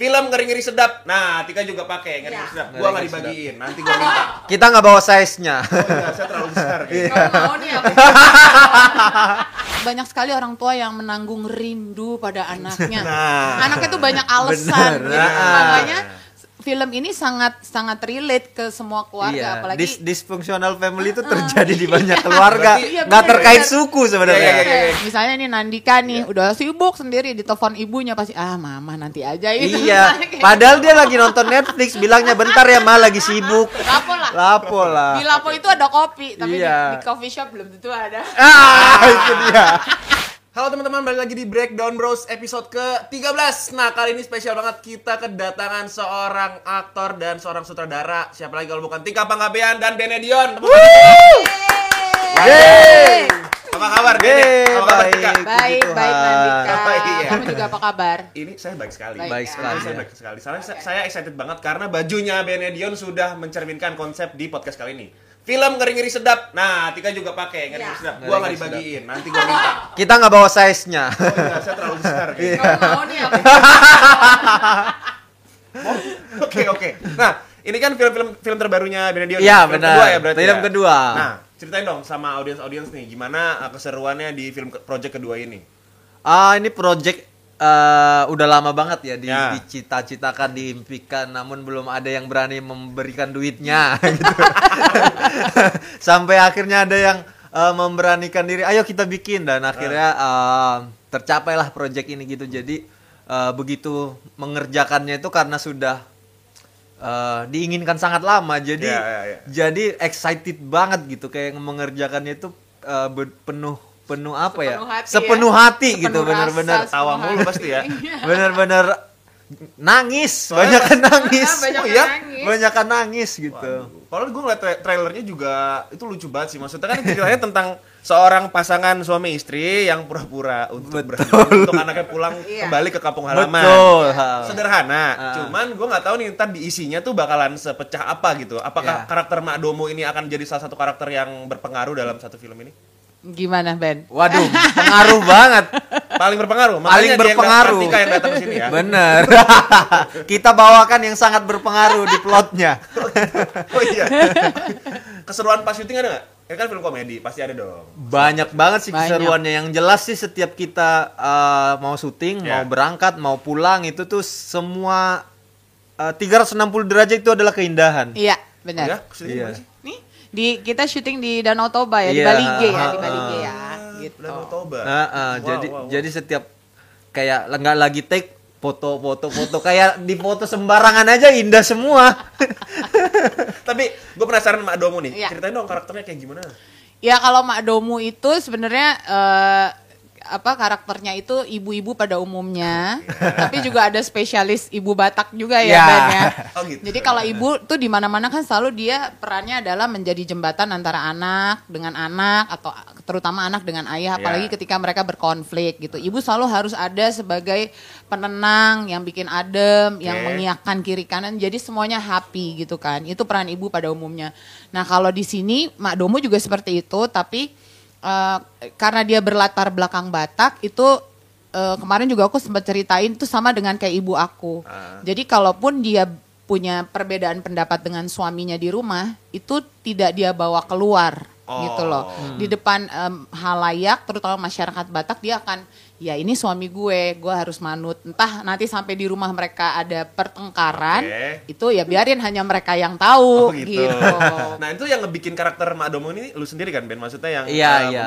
Film Ngeri-Ngeri Sedap. Nah, Tika juga pakai Ngeri-Ngeri Sedap. Gua enggak dibagiin. Nanti gua minta. Kita enggak bawa size-nya. Oh iya, saya terlalu besar gitu. Kalau mau nih apa? Banyak sekali orang tua yang menanggung rindu pada anaknya. Nah, anaknya tuh banyak alasan gitu. Makanya film ini sangat relate ke semua keluarga, iya, apalagi dysfunctional family itu terjadi di banyak keluarga, nggak terkait suku sebenarnya. Iya. Misalnya nih Nandika nih udah sibuk sendiri, ditelepon ibunya pasti mama nanti aja itu. Iya. Padahal dia lagi nonton Netflix, bilangnya bentar ya ma lagi sibuk. Lapo lah. Di lapo itu ada kopi, tapi di coffee shop belum tentu ada. Itu dia. Halo teman-teman, balik lagi di Breakdown Bros episode ke-13. Nah, kali ini spesial banget, kita kedatangan seorang aktor dan seorang sutradara. Siapa lagi kalau bukan Tika Panggabean dan Bene Dion. Yeay! Apa kabar, Bene? Apa kabar, Tika? Baik, Nandika. Kamu juga apa kabar? Ini saya baik sekali. Baik sekali. Saya excited banget karena bajunya Bene Dion sudah mencerminkan konsep di podcast kali ini. Film Ngeri-Ngeri Sedap. Nah, Tika juga pakai Ngeri-Ngeri Sedap. Gua enggak dibagiin. Nanti gua minta. Kita enggak bawa size-nya. Oh iya, saya terlalu besar gitu. Mau nih apa? Oke. Nah, ini kan film terbarunya Bene Dion. Iya, benar. Film kedua. Nah, ceritain dong sama audiens nih gimana keseruannya di film project kedua ini. Ini project udah lama banget ya dicita-citakan, diimpikan, namun belum ada yang berani memberikan duitnya gitu. Sampai akhirnya ada yang memberanikan diri, ayo kita bikin, dan akhirnya tercapailah proyek ini gitu. Jadi begitu mengerjakannya itu karena sudah diinginkan sangat lama, jadi excited banget gitu, kayak mengerjakannya itu penuh hati gitu, benar-benar tawa mulu pasti ya. Benar-benar nangis, banyak kan nangis gitu. Kalau gue ngeliat trailernya juga itu lucu banget sih. Maksudnya kan ceritanya tentang seorang pasangan suami istri yang pura-pura untuk anaknya pulang kembali ke kampung halaman. Betul. Sederhana. Cuman gue nggak tahu nih ntar diisinya tuh bakalan sepecah apa gitu. Apakah karakter Mak Domu ini akan jadi salah satu karakter yang berpengaruh dalam satu film ini? Gimana, Ben? Waduh, pengaruh banget. Paling berpengaruh. Tika yang datang ke sini ya. Bener. Kita bawakan yang sangat berpengaruh di plotnya. Oh iya. Keseruan pas syuting ada nggak? Ini kan film komedi, pasti ada dong. Banyak banget sih keseruannya. Yang jelas sih setiap kita mau syuting, mau berangkat, mau pulang, itu tuh semua 360 derajat itu adalah keindahan. Iya, benar. Ya, iya. Nih. Kita syuting di Danau Toba ya, di Balige ya. Gitu. Danau Toba. Jadi setiap kayak nggak lagi take foto kayak di foto sembarangan aja indah semua. Tapi gue penasaran Mak Domu nih. Ya. Ceritain dong karakternya kayak gimana? Ya kalau Mak Domu itu sebenarnya karakternya itu ibu-ibu pada umumnya, tapi juga ada spesialis ibu Batak juga ya, Ben ya. Oh, gitu. Jadi kalau ibu tuh di mana-mana kan selalu dia perannya adalah menjadi jembatan antara anak dengan anak, atau terutama anak dengan ayah, apalagi ketika mereka berkonflik gitu. Ibu selalu harus ada sebagai penenang yang bikin adem, yang mengiyakan kiri kanan, jadi semuanya happy gitu kan. Itu peran ibu pada umumnya. Nah, kalau di sini Mak Domu juga seperti itu, tapi karena dia berlatar belakang Batak itu kemarin juga aku sempat ceritain itu sama dengan kayak ibu aku. Jadi kalaupun dia punya perbedaan pendapat dengan suaminya di rumah, itu tidak dia bawa keluar gitu loh. Di depan halayak terutama masyarakat Batak dia akan, ya ini suami gue harus manut. Entah nanti sampai di rumah mereka ada pertengkaran, itu ya biarin hanya mereka yang tahu gitu. Nah itu yang ngebikin karakter Mak Domu ini lu sendiri kan, Ben? Maksudnya yang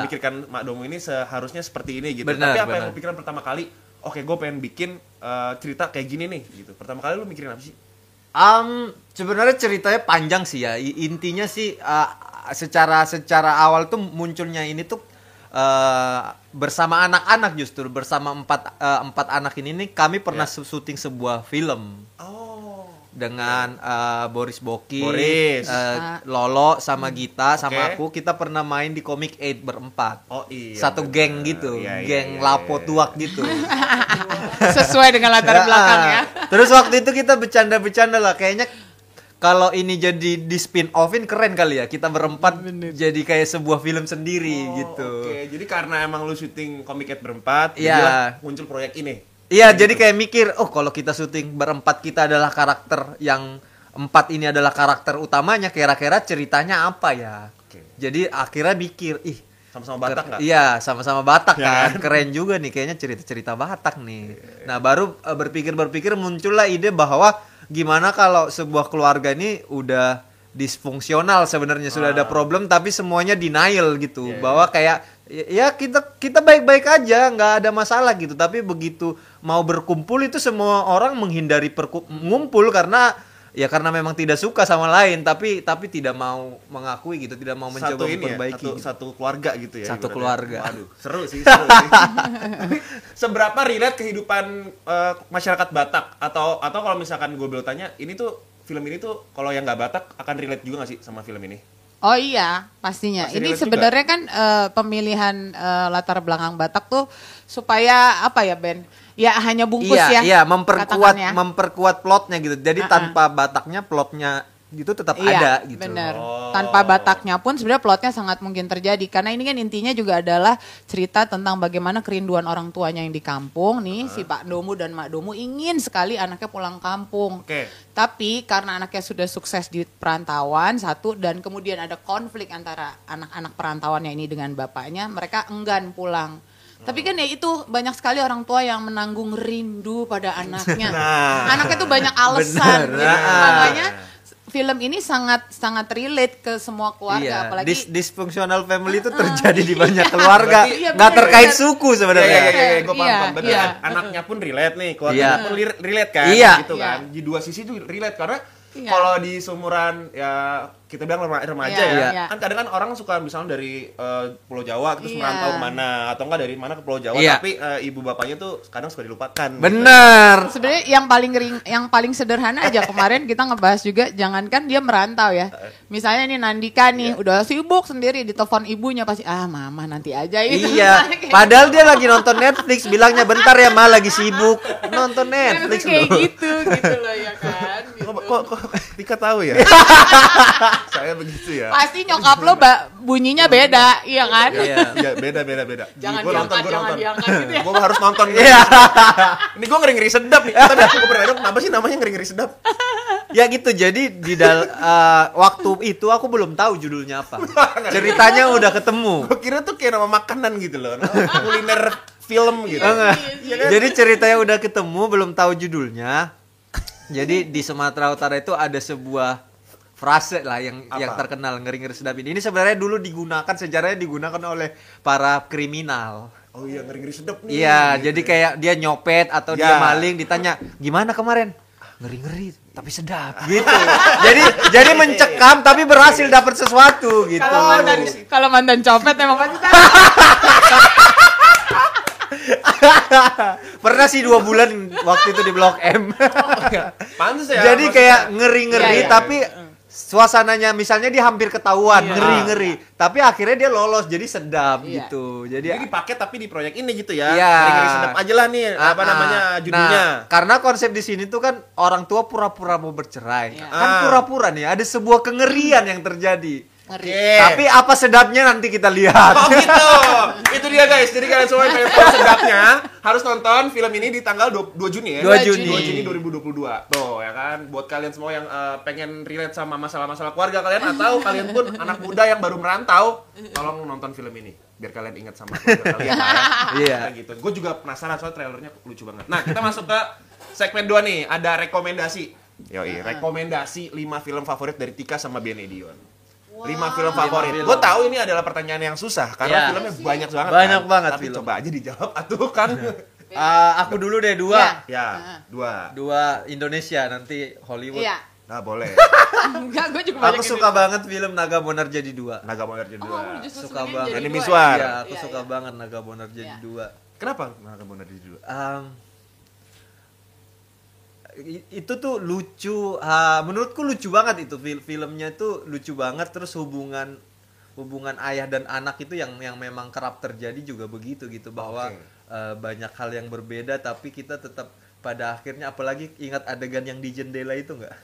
memikirkan Mak Domu ini seharusnya seperti ini gitu. Bener, tapi apa yang lu pikiran pertama kali, oke, gue pengen bikin cerita kayak gini nih gitu. Pertama kali lu mikirin apa sih? Sebenarnya ceritanya panjang sih ya. Intinya sih secara awal tuh munculnya ini tuh bersama anak-anak, justru bersama empat anak ini nih kami pernah syuting sebuah film dengan Boris Boki, Lolo sama Gita sama aku, kita pernah main di Comic 8 berempat, satu geng gitu, geng lapo tuak gitu. Sesuai dengan latar belakang ya. Terus waktu itu kita bercanda-bercanda lah, kayaknya kalau ini jadi di spin-offin keren kali ya, kita berempat jadi kayak sebuah film sendiri gitu. Oke, jadi karena emang lu syuting Comic 8 berempat, jadi muncul proyek ini. Iya, jadi kayak mikir, oh kalau kita syuting berempat, kita adalah karakter yang empat ini adalah karakter utamanya, kira-kira ceritanya apa ya? Okay. Jadi akhirnya mikir, ih sama-sama Batak nggak? Iya, sama-sama Batak ya. Kan, keren juga nih kayaknya cerita-cerita Batak nih. Yeah. Nah baru berpikir-berpikir muncullah ide bahwa gimana kalau sebuah keluarga ini udah disfungsional sebenarnya, sudah ada problem tapi semuanya denial gitu, yeah, bahwa kayak ya kita baik-baik aja, nggak ada masalah gitu, tapi begitu mau berkumpul itu semua orang menghindari ngumpul karena memang tidak suka sama lain, tapi tidak mau mengakui gitu, tidak mau mencoba memperbaiki ya, satu keluarga gitu ya, satu keluarga. Waduh, seru sih. Seberapa relate kehidupan masyarakat Batak atau kalau misalkan gue belum tanya, ini tuh film ini tuh kalau yang nggak Batak akan relate juga nggak sih sama film ini? Oh iya, pastinya. Pasti ini sebenarnya kan pemilihan latar belakang Batak tuh supaya apa ya, Ben? Ya hanya bungkus iya, ya. Iya, memperkuat plotnya gitu. Jadi tanpa Bataknya plotnya itu tetap ada gitu. Bener. Oh. Tanpa Bataknya pun sebenarnya plotnya sangat mungkin terjadi, karena ini kan intinya juga adalah cerita tentang bagaimana kerinduan orang tuanya yang di kampung nih, si Pak Domu dan Mak Domu ingin sekali anaknya pulang kampung. Okay. Tapi karena anaknya sudah sukses di perantauan satu, dan kemudian ada konflik antara anak-anak perantauannya ini dengan bapaknya, mereka enggan pulang. Tapi kan ya itu banyak sekali orang tua yang menanggung rindu pada anaknya. Nah. Anaknya tuh banyak alasan. Bener, gitu. Makanya film ini sangat relate ke semua keluarga, iya, apalagi dysfunctional family itu terjadi di banyak keluarga, nggak terkait suku sebenarnya. Iya, gue paham, benar. Iya. Anaknya pun relate nih, keluarganya pun relate kan, iya, gitu kan. Di dua sisi itu relate, karena kalau di seumuran ya kita bilang remaja ya, kan kadang kan orang suka misalnya dari Pulau Jawa terus merantau kemana, atau enggak dari mana ke Pulau Jawa, tapi ibu bapaknya tuh kadang suka dilupakan. Bener. Gitu. Sebenarnya yang paling sederhana aja kemarin kita ngebahas juga, jangankan dia merantau ya. Misalnya nih Nandika nih udah sibuk sendiri, ditelepon ibunya pasti mama nanti aja itu. Iya. Padahal dia lagi nonton Netflix, bilangnya bentar ya ma lagi sibuk nonton Netflix. Kayak gitu loh ya kan. Gitu. Kok Tika tahu ya? Saya begitu ya. Pasti nyokap lo bunyinya beda, iya kan? Iya, beda. Jangan diangkat gitu ya. Gue harus nonton. Iya. Ini gue ngeri-ngeri sedap nih. Tapi gue bertanya, kenapa sih namanya ngeri-ngeri sedap? Ya gitu, jadi di waktu itu aku belum tahu judulnya apa. Ceritanya udah ketemu. Gue kira tuh kayak nama makanan gitu loh. Kuliner film gitu. Jadi ceritanya udah ketemu, belum tahu judulnya. Jadi di Sumatera Utara itu ada sebuah frase lah yang terkenal, ngeri-ngeri sedap ini. Ini sebenarnya dulu sejarahnya digunakan oleh para kriminal. Oh iya, ngeri-ngeri sedap nih. Iya, jadi kayak dia nyopet atau dia maling, ditanya, "Gimana kemarin?" "Ngeri-ngeri tapi sedap." Gitu. jadi mencekam tapi berhasil dapat sesuatu gitu. Kalau mantan copet emang pasti sedap. Pernah sih 2 bulan waktu itu di Blok M. Pantes ya. Jadi kayak ngeri-ngeri tapi suasananya misalnya dia hampir ketahuan, ngeri-ngeri, tapi akhirnya dia lolos jadi sedap gitu. Jadi dipakai tapi di proyek ini gitu ya. Ngeri-ngeri sedap aja lah nih, apa namanya judulnya. Nah, karena konsep di sini tuh kan orang tua pura-pura mau bercerai. Kan pura-pura nih, ada sebuah kengerian yang terjadi. Okay. Tapi apa sedapnya nanti kita lihat. Oh gitu. Itu dia guys. Jadi kalian semua yang pengen tahu sedapnya harus nonton film ini di tanggal 2 Juni ya. 2 Juni 2022. Tuh ya kan, buat kalian semua yang pengen relate sama masalah-masalah keluarga kalian, atau kalian pun anak muda yang baru merantau, tolong nonton film ini biar kalian ingat sama keluarga kalian. Iya. Gitu. Gue juga penasaran soal trailernya, lucu banget. Nah, kita masuk ke segmen 2 nih, ada rekomendasi. Yoi, rekomendasi 5 film favorit dari Tika sama Bene Dion. 5 film favorit. Gue tahu ini adalah pertanyaan yang susah karena filmnya banyak banget. Banyak kan? Banget. Tapi film. Coba aja dijawab atuh kan. Aku dulu deh 2. Dua Indonesia, nanti Hollywood. Yeah. Nah boleh. Enggak, gue juga aku suka banget film Naga Bonar Jadi 2. Naga Bonar Jadi 2. Suka banget. Ini Miswar. Ya, aku suka banget Naga Bonar Jadi 2. Kenapa Naga Bonar Jadi 2? Itu tuh lucu, menurutku lucu banget itu filmnya tuh lucu banget, terus hubungan ayah dan anak itu yang memang kerap terjadi juga begitu gitu, bahwa banyak hal yang berbeda tapi kita tetap pada akhirnya, apalagi ingat adegan yang di jendela itu nggak?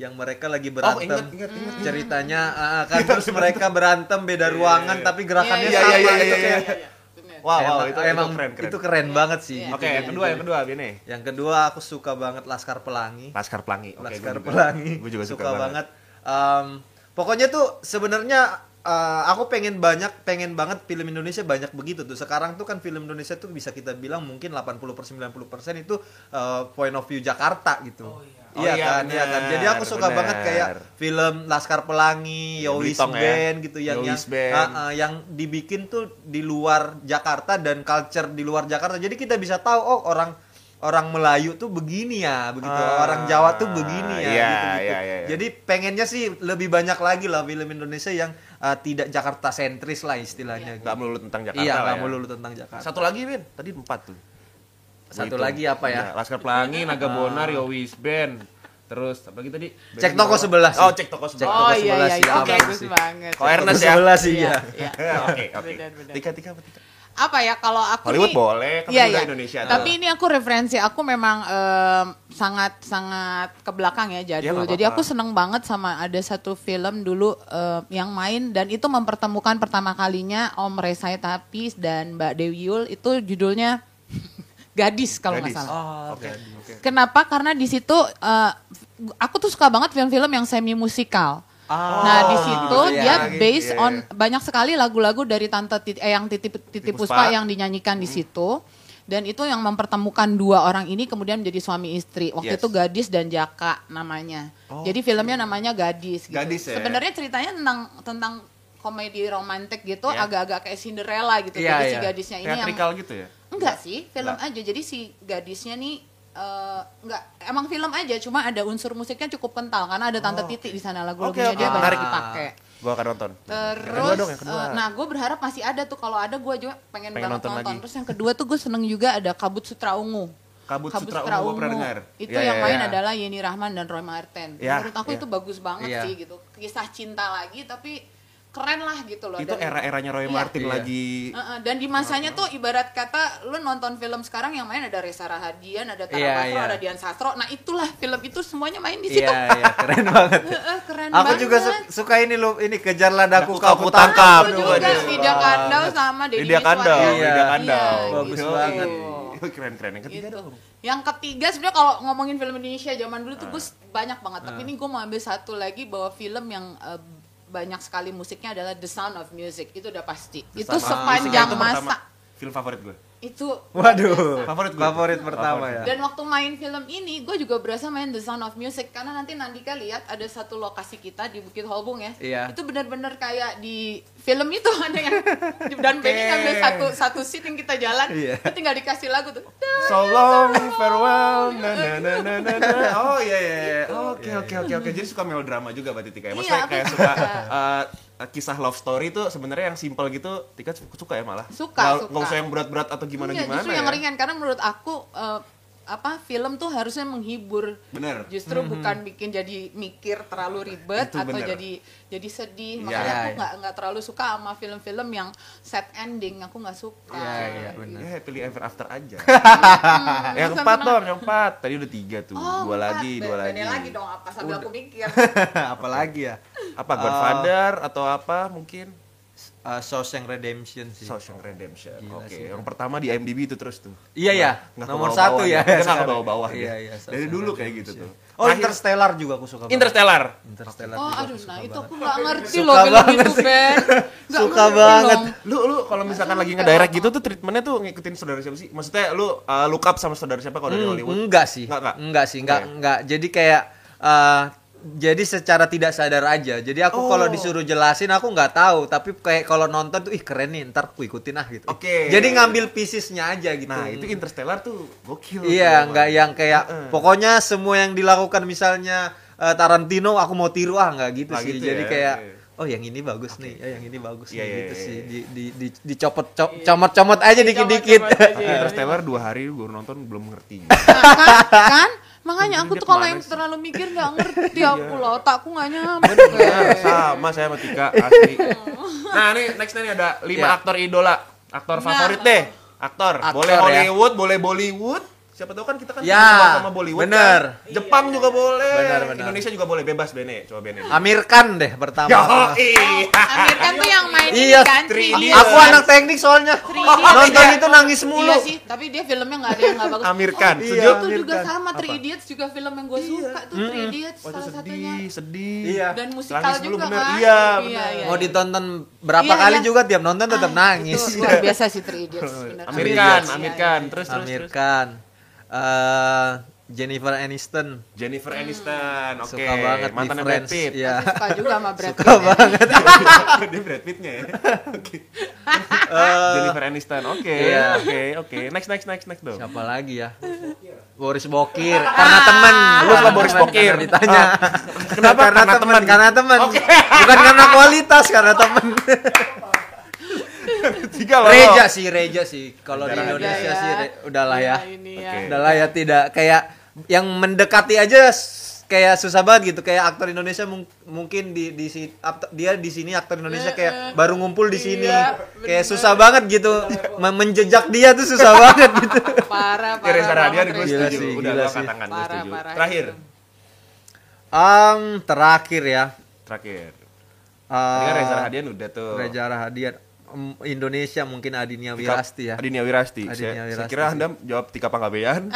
Yang mereka lagi berantem, ingat. Ceritanya kan terus mereka berantem beda ruangan tapi gerakannya sama. Wow, itu keren banget sih. Iya. Oke, okay, yang kedua Bene. Yang kedua aku suka banget Laskar Pelangi. Okay, Laskar Pelangi. Gue juga suka banget. Pokoknya tuh sebenarnya aku pengen banget film Indonesia banyak begitu tuh. Sekarang tuh kan film Indonesia tuh bisa kita bilang mungkin 80% 90% itu point of view Jakarta gitu. Oh, iya. Iya, bener. Jadi aku suka banget kayak film Laskar Pelangi, Yowis Ben gitu yang dibikin tuh di luar Jakarta dan culture di luar Jakarta. Jadi kita bisa tahu orang Melayu tuh begini ya, begitu. Orang Jawa tuh begini ya, gitu. Yeah. Jadi pengennya sih lebih banyak lagi lah film Indonesia yang tidak Jakarta sentris lah istilahnya. Yeah. Gitu. Gak melulu tentang Jakarta. Iya, gak melulu tentang Jakarta. Satu lagi, Win. Tadi 4 tuh. Satu gitu. Lagi apa ya? Laskar Pelangi, Naga Bonar, Yowis Ben. Terus apa lagi tadi? Cek Toko Sebelah. Oh, Cek Toko Sebelah. Oh, iya. Oke, bagus banget. Kok Ernest ya? Iya. Oke. Tika apa Tika? Apa ya kalau aku Hollywood nih, boleh, tapi juga Indonesia. Tapi ini aku referensi aku memang sangat ke belakang ya jadul. Jadi aku seneng banget sama ada satu film dulu yang main dan itu mempertemukan pertama kalinya Om Reza Rahadian dan Mbak Dewi Yul, itu judulnya Gadis kalau nggak salah. Oh, okay. Kenapa? Karena di situ aku tuh suka banget film-film yang semi musikal. Nah, di situ dia based on banyak sekali lagu-lagu dari Titi Puspa yang dinyanyikan di situ. Dan itu yang mempertemukan dua orang ini kemudian menjadi suami istri. Waktu itu Gadis dan Jaka namanya. Oh, jadi filmnya namanya Gadis gitu. Gadis, ya? Sebenarnya ceritanya tentang komedi romantik gitu, agak-agak kayak Cinderella gitu. Jadi si gadisnya ini teatrikal gitu ya? Enggak sih, film aja. Jadi si gadisnya nih emang film aja, cuma ada unsur musiknya cukup kental karena ada Tante Titi di sana, lagu-lagunya dia banyak dipakai. Gua akan nonton. Terus, gue berharap masih ada tuh, kalau ada gue juga pengen banget nonton. Terus yang kedua tuh gue seneng juga ada Kabut Sutra Ungu. Kabut Sutra Ungu pernah dengar. Itu yang main adalah Yeni Rahman dan Roy Marten. Menurut aku itu bagus banget sih gitu, kisah cinta lagi tapi keren lah gitu loh. Itu era-eranya Roy Marten lagi. Dan di masanya tuh ibarat kata lu nonton film sekarang yang main ada Reza Rahadian, ada Tara Basro, ada Dian Sastro. Nah, itulah film itu semuanya main di situ. Iya, keren banget. Aku juga suka ini loh, ini Kejar Ladaku Kau Tangkap. Lyodra Kandau sama Deddy Miswar. Bagus banget. Keren-keren. Yang ketiga dong. Yang ketiga sebenarnya kalau ngomongin film Indonesia zaman dulu tuh gue banyak banget. Tapi ini gue mau ambil satu lagi bahwa film yang banyak sekali musiknya adalah The Sound of Music, itu udah pasti. Itu sepanjang masa. Film favorit gue. Itu. Waduh. Favorit pertama ya. Dan waktu main film ini, gue juga berasa main The Sound of Music karena nanti Nandika lihat ada satu lokasi kita di Bukit Holbung ya. Iya. Itu benar-benar kayak di film itu ada yang dan Benny ngambil satu scene yang kita jalan, itu tinggal dikasih lagu tuh. So long, farewell, na. Oh iya. Oke. Jadi suka melodrama juga berarti Tika ya. Maksudnya kayak suka kisah love story tuh sebenarnya yang simple gitu Tika suka ya malah. Suka. Enggak usah yang berat-berat atau gimana-gimana. Justru yang ringan karena menurut aku film tuh harusnya menghibur. Bener. Justru bukan bikin jadi mikir terlalu ribet itu atau jadi sedih. Makanya aku nggak terlalu suka sama film-film yang sad ending. Aku nggak suka. Iya benar. Ya pilih Ever After aja. Yang 4 dong, yang 4. Tadi udah 3 tuh. Dua lagi. Beda lagi dong apa sambil aku mikir. Apalagi ya? Apa Godfather atau apa mungkin? Shawshank Redemption sih. Oke. Yang pertama di IMDb itu terus tuh. Iya. Nomor 1 ya. Dia nggak ke bawah-bawah. Iya. Dari dulu kayak gitu tuh. Oh, Interstellar juga aku suka banget. Interstellar. Oh, aduh, nah itu aku nggak ngerti loh film itu, Ben. Suka banget. Lu kalau misalkan lagi ngedirect gitu tuh treatmentnya tuh ngikutin saudara siapa sih? Maksudnya lu look up sama saudara siapa kalau dari Hollywood? Enggak sih. Jadi kayak jadi secara tidak sadar aja. Jadi aku kalau disuruh jelasin aku nggak tahu. Tapi kayak kalau nonton tuh keren nih. Ntar aku ikutin gitu. Okay. Jadi ngambil piecesnya aja gitu. Nah itu Interstellar tuh gokil. Iya nggak yang kayak pokoknya semua yang dilakukan misalnya Tarantino aku mau tiru nggak gitu sih. Gitu jadi kayak oh yang ini bagus nih. Oh yang ini bagus nih. Sih. Dicomot-comot aja dikit-dikit. Interstellar 2 hari gue nonton belum ngerti. Kan? Makanya aku tuh kalau yang terlalu mikir gak ngerti aku loh, otakku gak nyaman. Sama saya sama Tika, asli. Nah ini nextnya nih ada 5 aktor idola. Aktor favorit deh. Aktor boleh Hollywood, boleh Bollywood. Siapa tahu kan kita kan ya, sama Bollywood bener. Kan? Jepang iya, juga boleh, bener. Indonesia juga boleh, bebas Bene, coba Bene. Aamir Khan deh pertama. Aamir Khan tuh yang main iya, kan? 3 Idiots. Aku anak teknik soalnya. Nonton itu nangis mulu. Iya sih, tapi dia filmnya nggak ada yang nggak bagus. Aamir Khan. Oh, iya, itu juga sama 3 Idiots juga film yang gue suka tuh 3 Idiots salah satunya. Sedih. Iya. Dan musikal juga kan. Iya. Mau ditonton berapa kali juga tiap nonton tetap nangis. Luar biasa sih 3 Idiots. Aamir Khan. Terus. Jennifer Aniston, oke, suka banget mantan Brad Pitt, ya. Suka juga sama Brad Pitt, suka banget, dia Brad Pittnya ya, oke, Jennifer Aniston, oke, next dong, siapa lagi ya, Boris Bokir, karena teman, lu suka Boris Bokir, ditanya, kenapa karena teman, bukan karena kualitas, karena teman. Reza sih kalau di Indonesia sih udahlah ya. Udahlah ya tidak kayak yang mendekati aja kayak susah banget gitu kayak aktor Indonesia mungkin dia di sini aktor Indonesia kayak baru ngumpul di sini. Kayak susah banget gitu menjejak dia tuh susah banget gitu. Parah. Reza Rahadian gue setuju. Udah angkat tangan gue setuju. Terakhir. Reza Rahadian udah tuh. Indonesia mungkin Adinia Wirasti. Saya kira Anda jawab Tika Panggabean.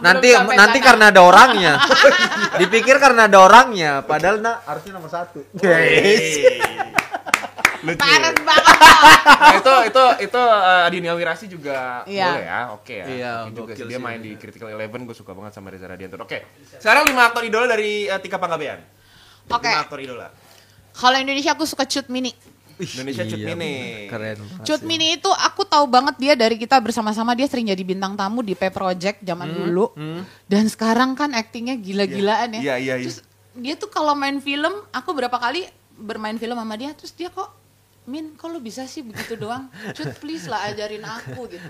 Nanti karena ada orangnya. Dipikir karena ada orangnya, padahal harusnya nomor 1. Lucu. Parah banget. Nah, itu Adinia Wirasti juga boleh ya. Oke ya. Iya, juga sih, dia main di Critical 11, gue suka banget sama Reza Rahadian. Oke. Sekarang 5 aktor idola dari Tika Panggabean. Oke. 5 aktor idola. Kalau Indonesia aku suka Cut Mini. Cut Mini. Keren. Cut Mini itu aku tahu banget dia dari kita bersama-sama dia sering jadi bintang tamu di P Project zaman dulu. Dan sekarang kan aktingnya gila-gilaan ya. Iya. Terus dia tuh kalau main film, aku berapa kali bermain film sama dia terus dia kok kok lu bisa sih begitu doang? Cut please lah ajarin aku gitu.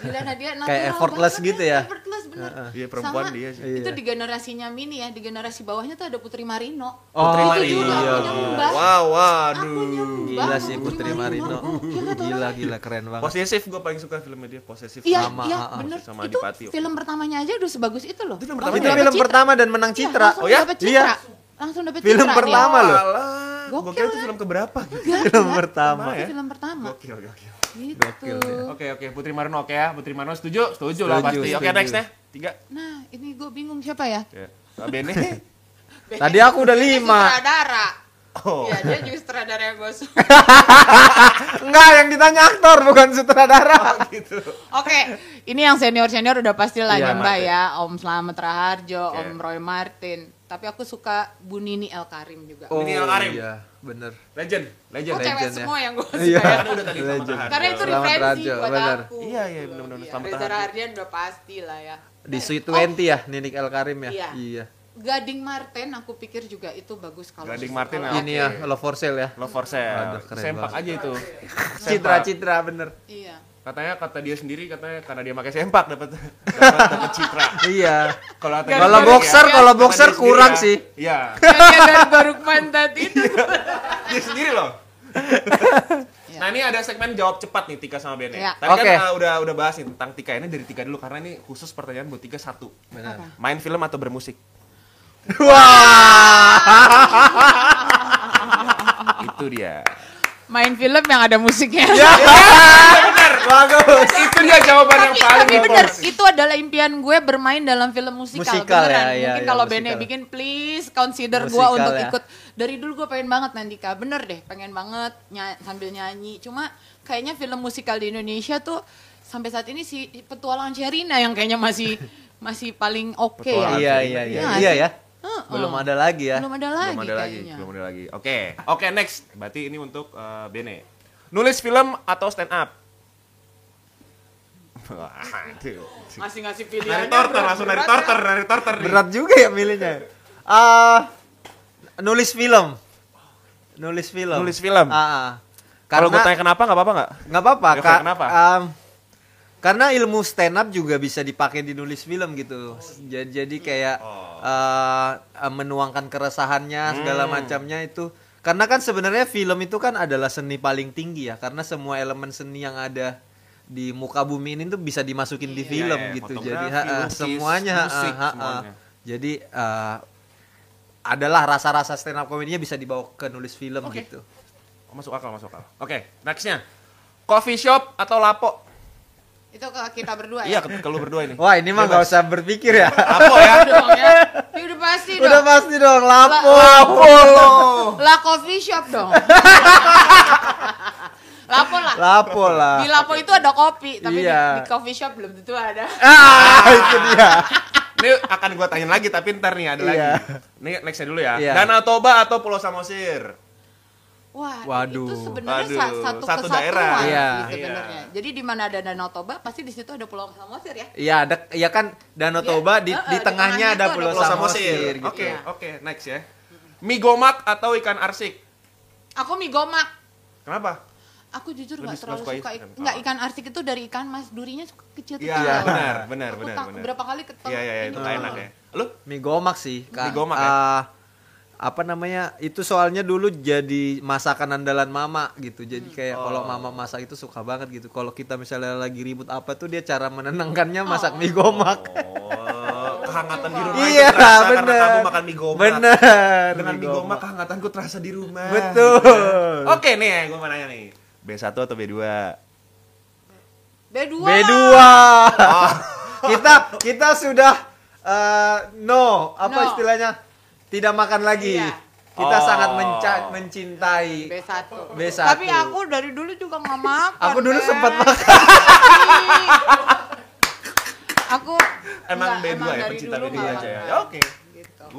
Gila dia kayak effortless gitu ya. Effortless bener. Dia perempuan sama, dia sih. Itu di generasinya Mini ya, di generasi bawahnya tuh ada Putri Marino. Putri Marino. Juga, waduh. Gila sih Putri Marino. Gila keren banget. Posesif gue paling suka filmnya dia, Posesif sama Adipati. Itu film pertamanya aja udah sebagus itu loh. Itu film pertama dan menang Citra. Langsung dapet Citra. Film pertama loh. Gokil kira itu film keberapa? Film pertama. Gokil. Gitu. Oke. Putri Marino oke ya. Putri Marino setuju lah pasti. Oke, next deh. 3. Nah, ini gue bingung siapa ya? Bene. Tadi aku udah 5. Sutradara. Oh. Iya, dia juga sutradara ya, Bos. Enggak, yang ditanya aktor bukan sutradara. Oh, gitu. Oke. Ini yang senior-senior udah pasti lah nyembah ya. Om Slamet Rahardjo, Om Roy Marten. Tapi aku suka Bu Nini El Karim juga. Nini El Karim. Iya, bener. Legend. Kok cewek semua yang gue suka ya. Udah tadi sama. Karena itu referensi buat aku. Iya, bener-bener sama Reza Rahadian udah pasti lah ya. Di Sweet 20 ya, Nini El Karim ya. Iya. Gading Marten aku pikir juga itu bagus kalau Gading Marten ini ya, Love For Sale. Sempak aja itu. Citra bener. Iya. Kata dia sendiri katanya karena dia pakai sempak dapat Citra. Iya. Kalau boxer kurang ya. Sih. Iya. Kayak dari Baruk Pantat itu. Dia sendiri loh. Nah, ini ada segmen jawab cepat nih Tika sama Bene. Ya. Tadi kan udah bahas nih tentang Tika ini dari Tika dulu karena ini khusus pertanyaan buat Tika 1. Benar. Main film atau bermusik? Wah. Itu dia. Main film yang ada musiknya. Bener. Bagus. Itu dia jawaban yang paling benar. Itu adalah impian gue bermain dalam film musikal beneran. Ya, mungkin kalau Bene bikin please consider gue untuk ikut. Dari dulu gue pengen banget Nandika. Bener deh, pengen banget sambil nyanyi. Cuma kayaknya film musikal di Indonesia tuh sampai saat ini si Petualangan Sherina yang kayaknya masih paling oke ya. Iya. Belum ada lagi. Oke, next. Berarti ini untuk Bene. Nulis film atau stand up? Masih ngasih pilihan. Nari torter. Berat juga ya milihnya. Nulis film. Kalau gue tanya kenapa nggak apa-apa nggak? Nggak apa-apa. Kenapa? Karena ilmu stand up juga bisa dipakai di nulis film gitu. Jadi kayak menuangkan keresahannya segala macamnya itu. Karena kan sebenarnya film itu kan adalah seni paling tinggi ya. Karena semua elemen seni yang ada di muka bumi ini tuh bisa dimasukin di film gitu. Jadi lukis, semuanya, musik, semuanya. Jadi adalah rasa-rasa stand up komedinya bisa dibawa ke nulis film gitu. Masuk akal. Oke, nextnya coffee shop atau lapo? Itu ke kita berdua ya? Iya, ke lu berdua ini. Wah, ini mah gak usah berpikir ya. Lapo ya? Ya udah pasti dong. Udah pasti dong, lapo. Lah coffee shop dong. Lapo lah. Di lapo itu ada kopi, tapi di coffee shop belum tentu ada. Ah, itu dia. Ini akan gue tanyain lagi, tapi ntar nih ada lagi. Ini nextnya dulu ya. Danau Toba atau Pulau Samosir? Wah, waduh, itu sebenarnya satu daerah. Iya. Sebenarnya. Iya. Jadi di mana ada Danau Toba, pasti di situ ada Pulau Samosir ya? Iya, ada. Iya kan, Danau Toba di tengahnya ada Pulau Samosir. Oke, next ya. Mie gomak atau ikan arsik? Aku mie gomak. Kenapa? Aku jujur nggak terlalu suka ikan arsik itu dari ikan mas durinya kecil-kecil. Iya benar. Berapa kali ketemu? Iya, itu enak ya. Lu? Mie gomak sih. Mie gomak ya. Apa namanya? Itu soalnya dulu jadi masakan andalan mama gitu. Jadi kayak kalau mama masak itu suka banget gitu. Kalau kita misalnya lagi ribut apa tuh dia cara menenangkannya masak mie gomak. Kehangatan di rumah itu terasa karena kamu makan mie gomak. Bener. Dengan mie gomak kehangatanku terasa di rumah. Betul. Oke nih ya, gue mau nanya nih. B1 atau B2? B2. Oh. Kita sudah no. Istilahnya? Tidak makan lagi. Iya. Kita sangat mencintai B1. Tapi aku dari dulu juga enggak makan. Aku dulu sempat makan. Aku emang B2 ya, pencinta B2 aja ya. Oke.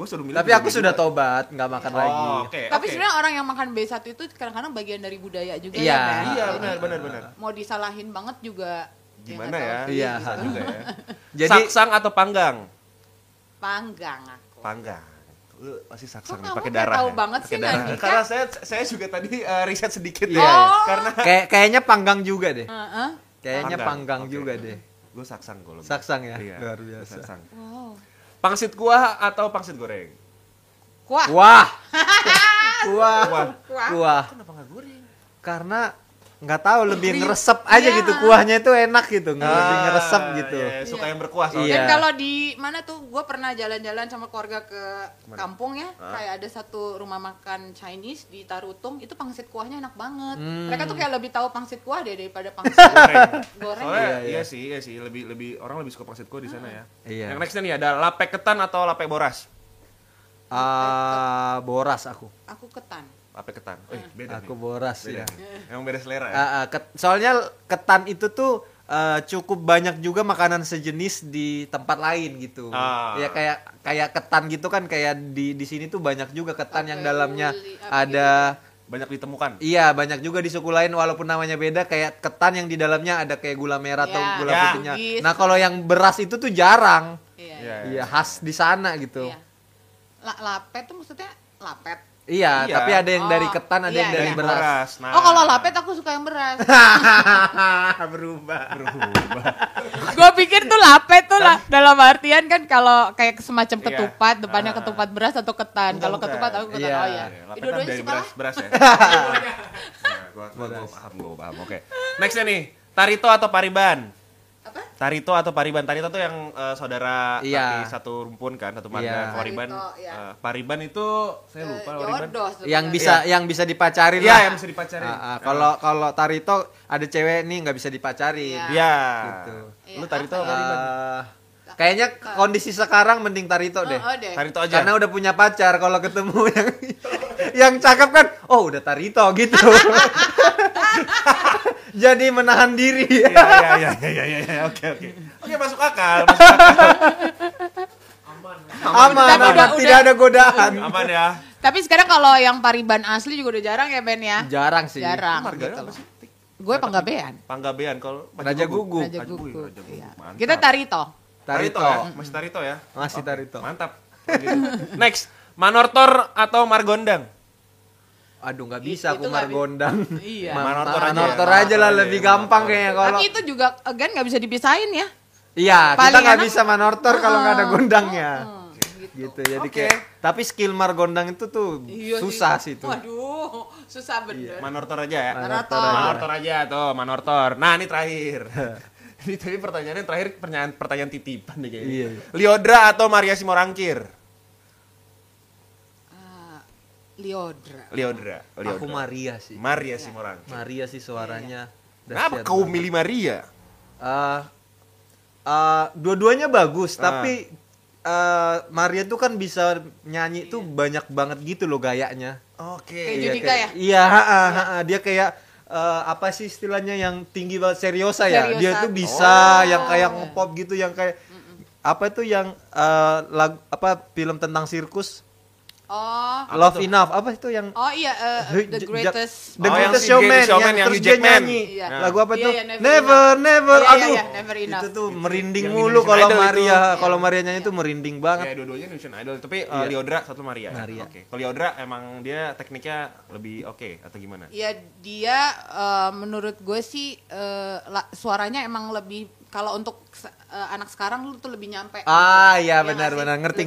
Tapi aku sudah tobat, nggak makan lagi. Tapi sebenarnya orang yang makan B1 itu kadang-kadang bagian dari budaya juga ya. Iya, benar. Mau disalahin banget juga. Gimana ya? Iya, juga ya. Jadi saksang atau panggang? Panggang aku. Panggang. Lu masih saksang pakai darah. Tahu banget sih Nandika. Karena saya juga tadi riset sedikit ya. Karena kayaknya panggang juga deh. Kayaknya panggang juga deh. Gue saksang kalau. Saksang ya. Luar biasa. Wow. Pangsit kuah atau pangsit goreng? Kuah. Kenapa nggak goreng? Karena nggak tahu lebih ngeresep aja gitu, kuahnya itu enak gitu, lebih ngeresep gitu. Iya, suka yang berkuah soalnya. Dan kalau di mana tuh, gue pernah jalan-jalan sama keluarga ke kampung ya, kayak ada satu rumah makan Chinese di Tarutung, itu pangsit kuahnya enak banget. Mereka tuh kayak lebih tahu pangsit kuah deh daripada pangsit goreng. Soalnya iya sih, lebih orang lebih suka pangsit kuah di sana ya. Iya. Yang nextnya nih ada lape ketan atau lape boras? Boras aku. Aku ketan. Apa ketan? Beda aku nih. Boras beda. Ya. Emang beda selera ya? Soalnya ketan itu tuh cukup banyak juga makanan sejenis di tempat lain gitu. Ya kayak ketan gitu kan, kayak di sini tuh banyak juga ketan yang dalamnya ada banyak ditemukan. Iya, banyak juga di suku lain walaupun namanya beda, kayak ketan yang di dalamnya ada kayak gula merah atau gula putihnya. Nah, kalau yang beras itu tuh jarang. Iya, khas di sana gitu. Iya. Lape tuh maksudnya lapet. Iya, tapi ada yang dari ketan, ada yang dari beras. Nah. Oh, kalau lapet aku suka yang beras. Berubah. Gue pikir tuh lapet tuh dalam artian kan kalau kayak semacam ketupat, depannya ketupat beras atau ketan. Kalau ketupat aku ketan. Oh ya. Dua-duanya dari beras ya. Gue paham. Oke. Nextnya nih, Tarito atau Pariban? Apa? Tarito atau Pariban? Tarito tuh yang saudara tapi satu rumpun kan, satu marga. Pariban. Pariban itu saya lupa. Jodoh, yang bisa dipacarin. Iya, yang bisa dipacarin. Kalau Tarito ada cewek nih nggak bisa dipacarin. Iya. Gitu. Lu Tarito atau Pariban? Kayaknya kondisi sekarang mending Tarito deh. Tarito aja. Karena udah punya pacar, kalau ketemu yang cakep kan, oh udah Tarito gitu. Jadi menahan diri. Iya. Oke, masuk akal. Aman, tidak ada godaan. Aman ya. Tapi sekarang kalau yang Pariban asli juga udah jarang ya Ben ya. Jarang sih. Marganya gitu. Gue Panggabean kalau Raja Gugu. Iya. Kita Tarito. Masih Tarito. Mantap. Next, Manortor atau Margondang? Aduh nggak bisa aku Margondang. Iya. Manortor aja lah lebih gampang kayaknya kalau. Tapi itu juga again nggak bisa dipisahin ya. Iya, kita nggak bisa Manortor kalau nggak ada gondangnya. Gitu. Jadi kayak Tapi skill Margondang itu tuh iya, susah sih tuh. Waduh, susah bener. Iya. Manortor aja ya. Manortor aja tuh, manortor. Nah, ini terakhir. Ini tadi pertanyaannya terakhir, pertanyaan titipan nih kayaknya. Iya. Lyodra atau Maria Simorangkir? Lyodra. Aku Maria sih. Maria Simorangkir. Maria sih suaranya. Kenapa kau milih Maria? Dua-duanya bagus, tapi Maria tuh kan bisa nyanyi tuh banyak banget gitu loh gayanya. Oke. Kayak Judika ya? Iya, dia kayak apa sih istilahnya yang tinggi banget, seriosa ya? Seriosa. Dia tuh bisa yang kayak ngepop gitu, yang kayak apa tuh yang lagu, apa film tentang sirkus? Oh, Love Enough apa itu yang oh iya the greatest showman yang terus dia nyanyi lagu apa tuh never aduh itu tuh merinding mulu kalau Maria itu. Kalau Maria nyanyi tuh merinding banget ya, dua-duanya Indonesian Idol tapi Lyodra satu Maria. Oke. Kalau Lyodra emang dia tekniknya lebih oke atau gimana ya dia menurut gue sih suaranya emang lebih kalau untuk anak sekarang lu tuh lebih nyampe. Ah iya benar-benar ngerti.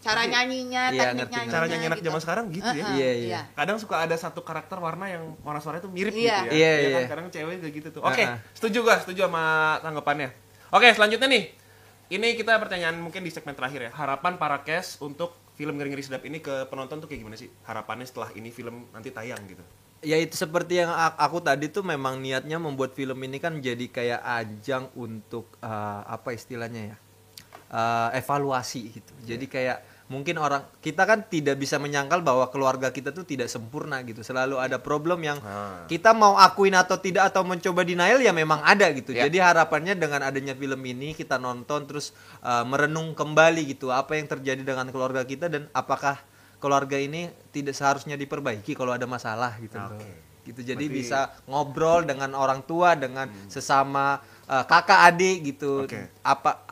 Cara nyanyinya, teknik nyanyinya. Cara nyanyi anak zaman sekarang gitu ya. Iya. Kadang suka ada satu karakter warna yang warna suaranya tuh mirip gitu ya. Iya. Kadang cewek juga gitu tuh. Oke, setuju sama tanggapannya. Oke, selanjutnya nih. Ini kita pertanyaan mungkin di segmen terakhir ya. Harapan para cast untuk film Ngeri-Ngeri Sedap ini ke penonton tuh kayak gimana sih? Harapannya setelah ini film nanti tayang gitu. Ya itu seperti yang aku tadi tuh memang niatnya membuat film ini kan jadi kayak ajang untuk apa istilahnya ya evaluasi gitu. Jadi kayak mungkin orang kita kan tidak bisa menyangkal bahwa keluarga kita tuh tidak sempurna gitu. Selalu ada problem yang kita mau akuin atau tidak atau mencoba denial ya memang ada gitu. Jadi harapannya dengan adanya film ini kita nonton terus merenung kembali gitu apa yang terjadi dengan keluarga kita dan apakah keluarga ini tidak seharusnya diperbaiki kalau ada masalah gitu loh. Gitu jadi bisa ngobrol dengan orang tua dengan sesama kakak adik gitu. Apa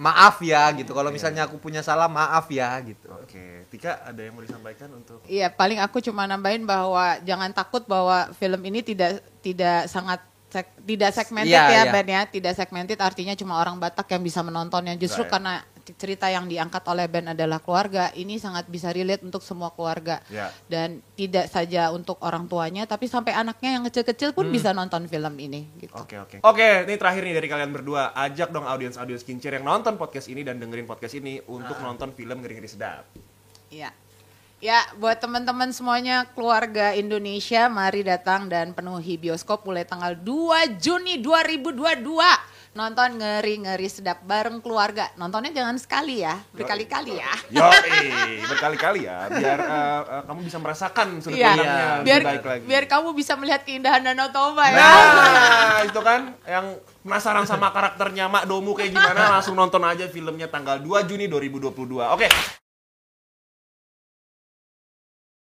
maaf ya gitu. Kalau misalnya aku punya salah maaf ya gitu. Oke. Tika ada yang mau disampaikan untuk iya, paling aku cuma nambahin bahwa jangan takut bahwa film ini tidak segmented ya Ben ya. Tidak segmented artinya cuma orang Batak yang bisa menontonnya justru karena cerita yang diangkat oleh Ben adalah keluarga, ini sangat bisa relate untuk semua keluarga dan tidak saja untuk orang tuanya, tapi sampai anaknya yang kecil-kecil pun bisa nonton film ini. Gitu. Oke. Ini terakhir nih dari kalian berdua, ajak dong audiens kincir yang nonton podcast ini dan dengerin podcast ini untuk nonton film Ngeri-Ngeri Sedap. Iya. Ya, buat teman-teman semuanya keluarga Indonesia, mari datang dan penuhi bioskop mulai tanggal 2 Juni 2022. Nonton Ngeri-Ngeri Sedap bareng keluarga. Nontonnya jangan sekali ya, berkali-kali ya. Berkali-kali ya, biar kamu bisa merasakan sudut pandangnya lebih baik lagi. Biar kamu bisa melihat keindahan Danau Toba ya. Nah, itu kan yang penasaran sama karakternya Mak Domu kayak gimana, langsung nonton aja filmnya tanggal 2 Juni 2022. Oke.